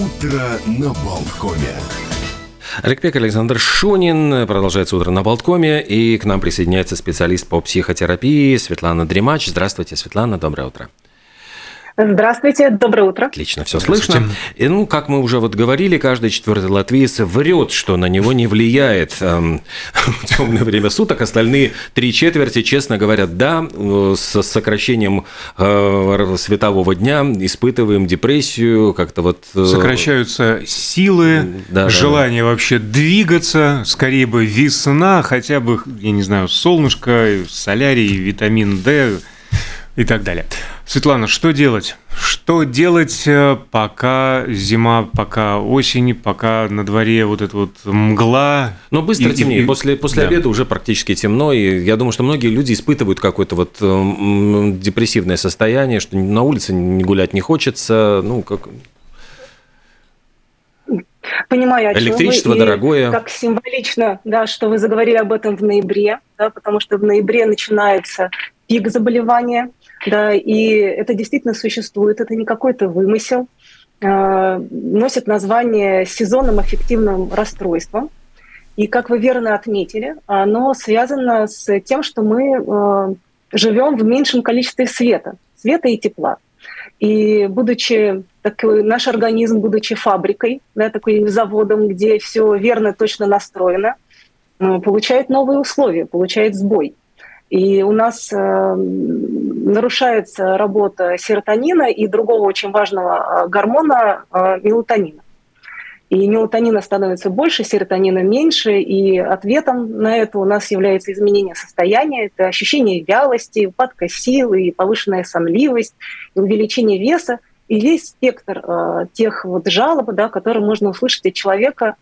Утро на балконе. Олег Пек, Александр Шунин. Продолжается «Утро на Болткоме». И к нам присоединяется специалист по психотерапии Светлана Дримач. Здравствуйте, Светлана. Доброе утро. Здравствуйте, доброе утро. Отлично, все слышно. И, как мы уже говорили, каждый четвертый латвиец врет, что на него не влияет темное время суток. Остальные три четверти честно говорят, да, с сокращением светового дня испытываем депрессию, как-то вот... Сокращаются силы, да, желание вообще двигаться, скорее бы весна, хотя бы, я не знаю, солнышко, солярий, витамин D... И так далее. Светлана, что делать? Что делать, пока зима, пока осень, пока на дворе вот эта вот мгла? Но быстро темнеет. После да. обеда уже практически темно. И я думаю, что многие люди испытывают какое-то вот депрессивное состояние, что на улице гулять не хочется. Ну, как... Понимаю, о чем электричество вы, дорогое. Как символично, да, что вы заговорили об этом в ноябре, да, потому что в ноябре начинается пик заболевания. Да, и это действительно существует, это не какой-то вымысел, носит название сезонным аффективным расстройством. И, как вы верно отметили, оно связано с тем, что мы живем в меньшем количестве света и тепла. И будучи такой, наш организм, будучи фабрикой, да, такой заводом, где все верно, точно настроено, получает новые условия, получает сбой. И у нас нарушается работа серотонина и другого очень важного гормона мелатонина. И мелатонина становится больше, серотонина меньше, и ответом на это у нас является изменение состояния, это ощущение вялости, упадка сил, и повышенная сонливость, и увеличение веса, и весь спектр тех вот жалоб, да, которые можно услышать от человека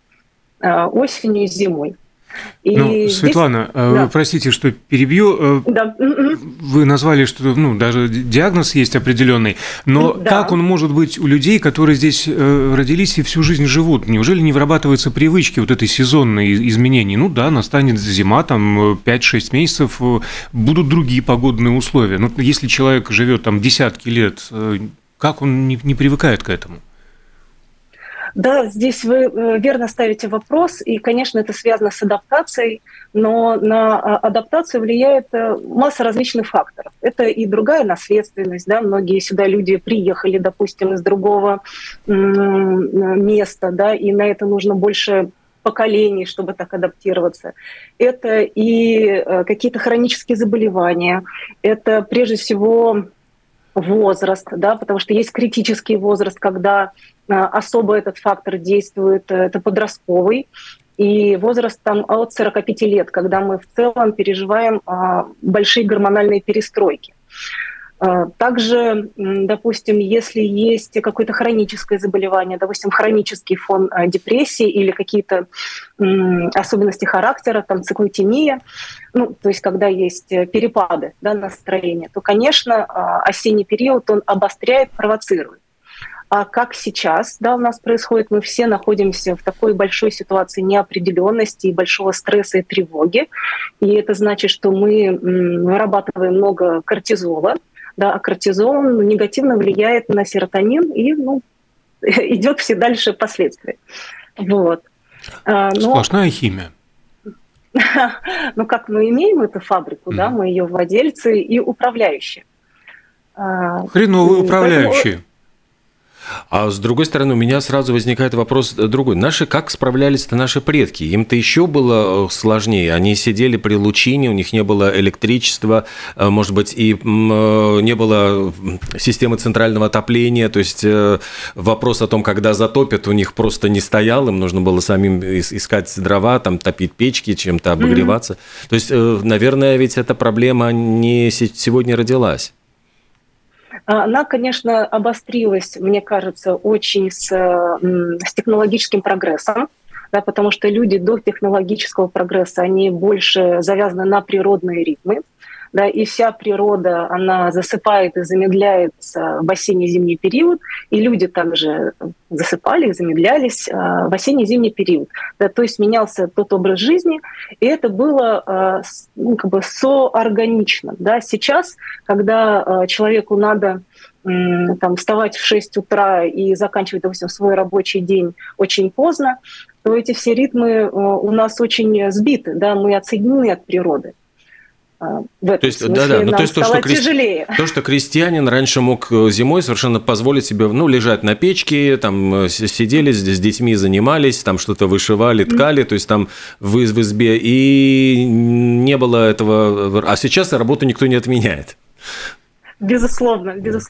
осенью и зимой. И ну, Светлана, да. простите, что перебью. Да. Вы назвали, что даже диагноз есть определенный, но да. как он может быть у людей, которые здесь родились и всю жизнь живут? Неужели не вырабатываются привычки вот этой сезонной изменений? Ну да, настанет зима, там 5-6 месяцев, будут другие погодные условия. Но если человек живет там десятки лет, как он не привыкает к этому? Да, здесь вы верно ставите вопрос, и, конечно, это связано с адаптацией, но на адаптацию влияет масса различных факторов. Это и другая наследственность, да, многие сюда люди приехали, допустим, из другого места, да, и на это нужно больше поколений, чтобы так адаптироваться. Это и какие-то хронические заболевания, это прежде всего... возраст, да, потому что есть критический возраст, когда особо этот фактор действует, это подростковый, и возраст там от 45 лет, когда мы в целом переживаем большие гормональные перестройки. Также, допустим, если есть какое-то хроническое заболевание, допустим, хронический фон депрессии или какие-то особенности характера, там циклотемия, то есть когда есть перепады, да, настроения, то, конечно, осенний период он обостряет, провоцирует. А как сейчас, да, у нас происходит, мы все находимся в такой большой ситуации неопределенности и большого стресса и тревоги, и это значит, что мы вырабатываем много кортизола. Да, а кортизол негативно влияет на серотонин и идет все дальше последствия. Вот. Сплошная химия. Но как мы имеем эту фабрику, да, мы ее владельцы и управляющие. Хреновые управляющие. А с другой стороны, у меня сразу возникает вопрос другой. Как справлялись-то наши предки? Им-то еще было сложнее. Они сидели при лучине, у них не было электричества, может быть, и не было системы центрального отопления. То есть вопрос о том, когда затопят, у них просто не стоял. Им нужно было самим искать дрова, там, топить печки, чем-то обогреваться. То есть, наверное, ведь эта проблема не сегодня родилась. Она, конечно, обострилась, мне кажется, очень с технологическим прогрессом, да, потому что люди до технологического прогресса, они больше завязаны на природные ритмы, да, и вся природа, она засыпает и замедляется в осенне-зимний период, и люди также засыпали и замедлялись в осенне-зимний период. Да, то есть менялся тот образ жизни, и это было как бы соорганично. Да. Сейчас, когда человеку надо там, вставать в 6 утра и заканчивать, допустим, свой рабочий день очень поздно, то эти все ритмы у нас очень сбиты, да, мы отсоединены от природы. То есть, да, ну, то есть то, что крестьянин раньше мог зимой совершенно позволить себе, ну, лежать на печке, там сидели с детьми, занимались, там что-то вышивали, ткали, то есть там в избе, и не было этого. А сейчас работу никто не отменяет. Безусловно, это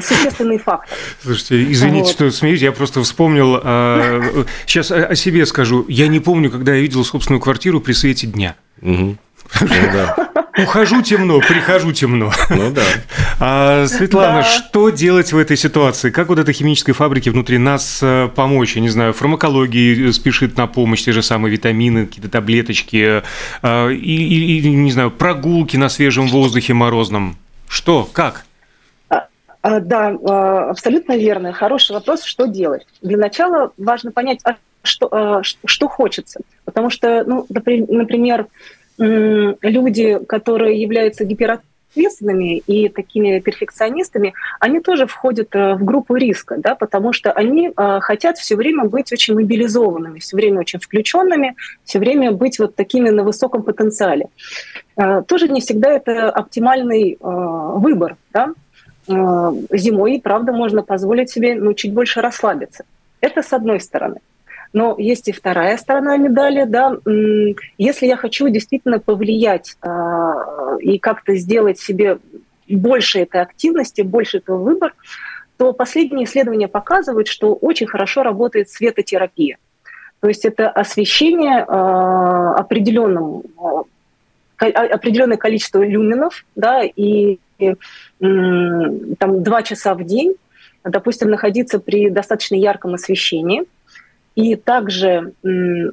существенный факт. Слушайте, извините, что смеюсь, я просто вспомнил, сейчас о себе скажу, я не помню, когда я видел собственную квартиру при свете дня. Угу. Ухожу темно, прихожу темно. Ну да. А, Светлана, что делать в этой ситуации? Как вот этой химической фабрике внутри нас помочь? Я не знаю, фармакология спешит на помощь, те же самые витамины, какие-то таблеточки, и не знаю, прогулки на свежем воздухе морозном. Что, как? Да, абсолютно верно. Хороший вопрос, что делать. Для начала важно понять, что хочется. Потому что, ну, например, люди, которые являются гиперответственными и такими перфекционистами, они тоже входят в группу риска, да, потому что они хотят все время быть очень мобилизованными, все время очень включенными, все время быть вот такими на высоком потенциале. Тоже не всегда это оптимальный выбор. Да? Зимой, правда, можно позволить себе, ну, чуть больше расслабиться. Это с одной стороны. Но есть и вторая сторона медали, да. Если я хочу действительно повлиять и как-то сделать себе больше этой активности, больше этого выбора, то последние исследования показывают, что очень хорошо работает светотерапия. То есть это освещение определенное количество люминов, да, и там 2 часа в день, допустим, находиться при достаточно ярком освещении. И также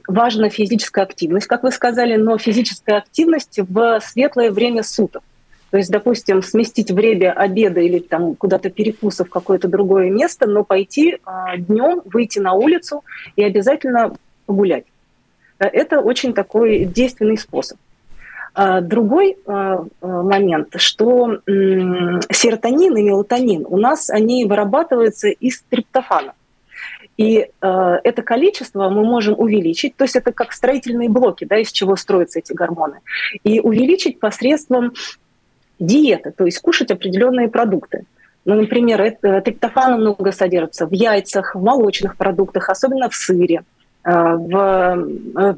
важна физическая активность, как вы сказали, но физическая активность в светлое время суток. То есть, допустим, сместить время обеда или там, куда-то перекуса в какое-то другое место, но пойти днем, выйти на улицу и обязательно погулять. Это очень такой действенный способ. Другой момент, что серотонин и мелатонин у нас они вырабатываются из триптофана. И это количество мы можем увеличить, то есть это как строительные блоки, да, из чего строятся эти гормоны, и увеличить посредством диеты, то есть кушать определенные продукты. Ну, например, триптофана много содержится в яйцах, в молочных продуктах, особенно в сыре, в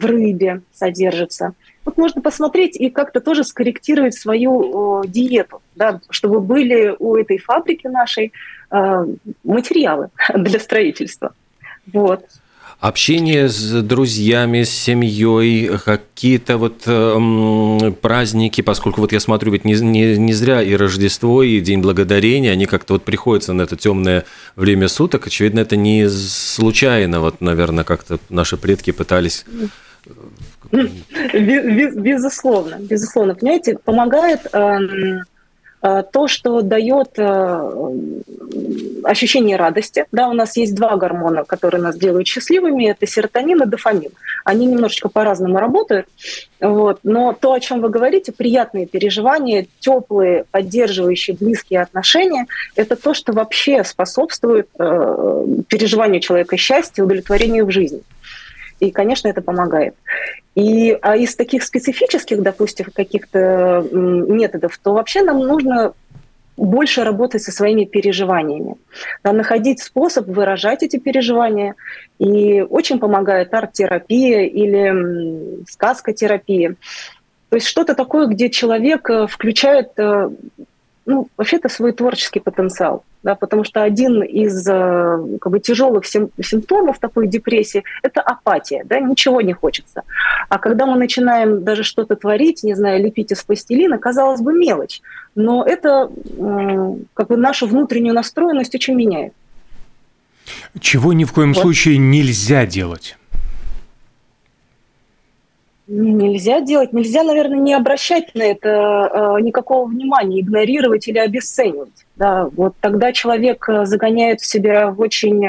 рыбе содержится. Вот можно посмотреть и как-то тоже скорректировать свою диету, да, чтобы были у этой фабрики нашей материалы для строительства. Вот. Общение с друзьями, с семьей, какие-то вот праздники, поскольку вот я смотрю, ведь не зря и Рождество, и День Благодарения, они как-то вот приходятся на это темное время суток. Очевидно, это не случайно, вот, наверное, как-то наши предки пытались... Безусловно. Понимаете, помогает то, что дает ощущение радости. Да, у нас есть 2 гормона, которые нас делают счастливыми. Это серотонин и дофамин. Они немножечко по-разному работают. Вот, но то, о чем вы говорите, приятные переживания, теплые, поддерживающие близкие отношения, это то, что вообще способствует переживанию человека счастья, удовлетворению в жизни. И, конечно, это помогает. А из таких специфических, допустим, каких-то методов, то вообще нам нужно больше работать со своими переживаниями, да, находить способ выражать эти переживания. И очень помогает арт-терапия или сказкотерапия. То есть что-то такое, где человек включает, ну, вообще-то свой творческий потенциал. Да, потому что один из как бы, тяжелых симптомов такой депрессии – это апатия, да, ничего не хочется. А когда мы начинаем даже что-то творить, не знаю, лепить из пластилина, казалось бы, мелочь, но это как бы нашу внутреннюю настроенность очень меняет. Чего ни в коем случае нельзя делать? Нельзя делать. Нельзя, наверное, не обращать на это никакого внимания, игнорировать или обесценивать. Да, вот тогда человек загоняет в себя в очень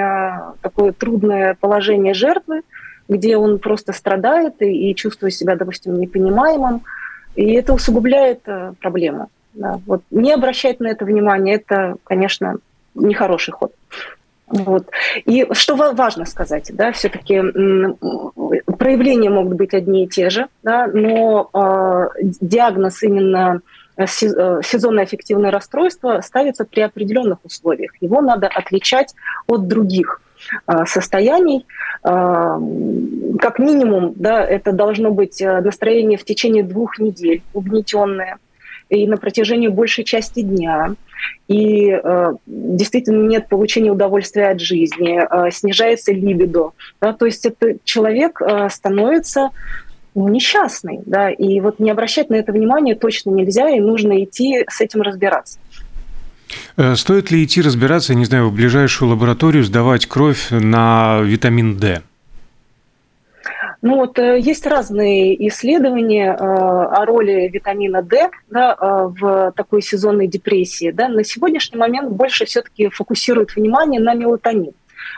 такое трудное положение жертвы, где он просто страдает и чувствует себя, допустим, непонимаемым. И это усугубляет проблему. Да. Вот. Не обращать на это внимания – это, конечно, нехороший ход. Вот. И что важно сказать, да, все-таки проявления могут быть одни и те же, да, но диагноз именно сезонное аффективное расстройство ставится при определенных условиях. Его надо отличать от других состояний. Как минимум, да, это должно быть настроение в течение 2 недель, угнетенное, и на протяжении большей части дня, и действительно нет получения удовольствия от жизни, снижается либидо. Да, то есть это человек становится несчастный. Да, и вот не обращать на это внимание точно нельзя, и нужно идти с этим разбираться. Стоит ли идти разбираться, я не знаю, в ближайшую лабораторию, сдавать кровь на витамин D? Ну вот есть разные исследования о роли витамина D, да, в такой сезонной депрессии. Да. На сегодняшний момент больше все-таки фокусируют внимание на мелатонин.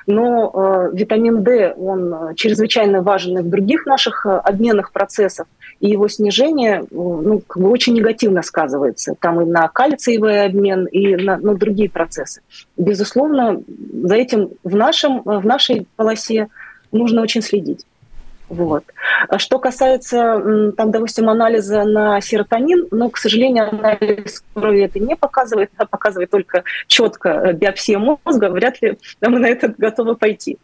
Но витамин D, он чрезвычайно важен и в других наших обменных процессах, и его снижение, ну, как бы очень негативно сказывается там и на кальциевый обмен, и на другие процессы. Безусловно, за этим в нашей полосе нужно очень следить. Вот. Что касается, там, допустим, анализа на серотонин, но, к сожалению, анализ крови это не показывает, а показывает только четко биопсия мозга, вряд ли мы на это готовы пойти.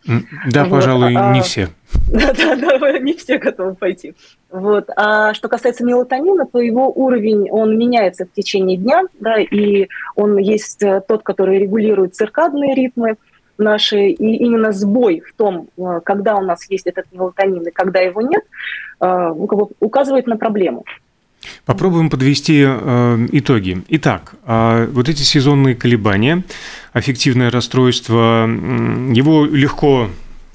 Да, вот. Пожалуй, не все. Да, не все готовы пойти. Вот. А что касается мелатонина, то его уровень, он меняется в течение дня, да, и он есть тот, который регулирует циркадные ритмы наши, и именно сбой в том, когда у нас есть этот мелатонин и когда его нет, указывает на проблему. Попробуем подвести итоги. Итак, вот эти сезонные колебания, аффективное расстройство, его легко,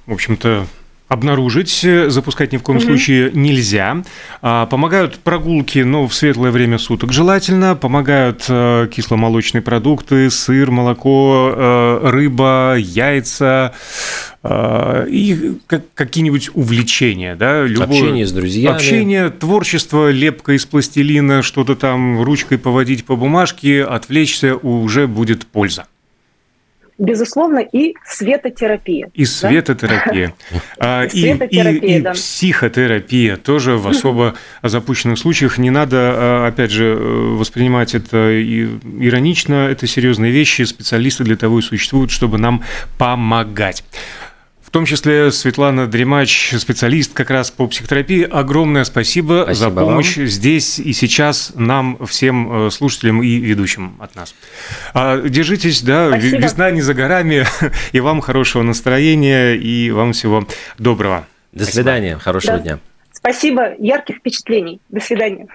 в общем-то, обнаружить, запускать ни в коем случае нельзя. Помогают прогулки, но в светлое время суток желательно. Помогают кисломолочные продукты, сыр, молоко, рыба, яйца и какие-нибудь увлечения. Да? Общение с друзьями. Общение, творчество, лепка из пластилина, что-то там ручкой поводить по бумажке, отвлечься, уже будет польза. Безусловно, и светотерапия. И светотерапия. Да? И да. Психотерапия тоже в особо запущенных случаях. Не надо, опять же, воспринимать это иронично. Это серьезные вещи. Специалисты для того и существуют, чтобы нам помогать. В том числе Светлана Дримач, специалист как раз по психотерапии. Огромное спасибо за помощь вам здесь и сейчас нам, всем слушателям и ведущим от нас. Держитесь, да, спасибо. Весна не за горами. И вам хорошего настроения, и вам всего доброго. До свидания, хорошего дня. Спасибо, ярких впечатлений. До свидания.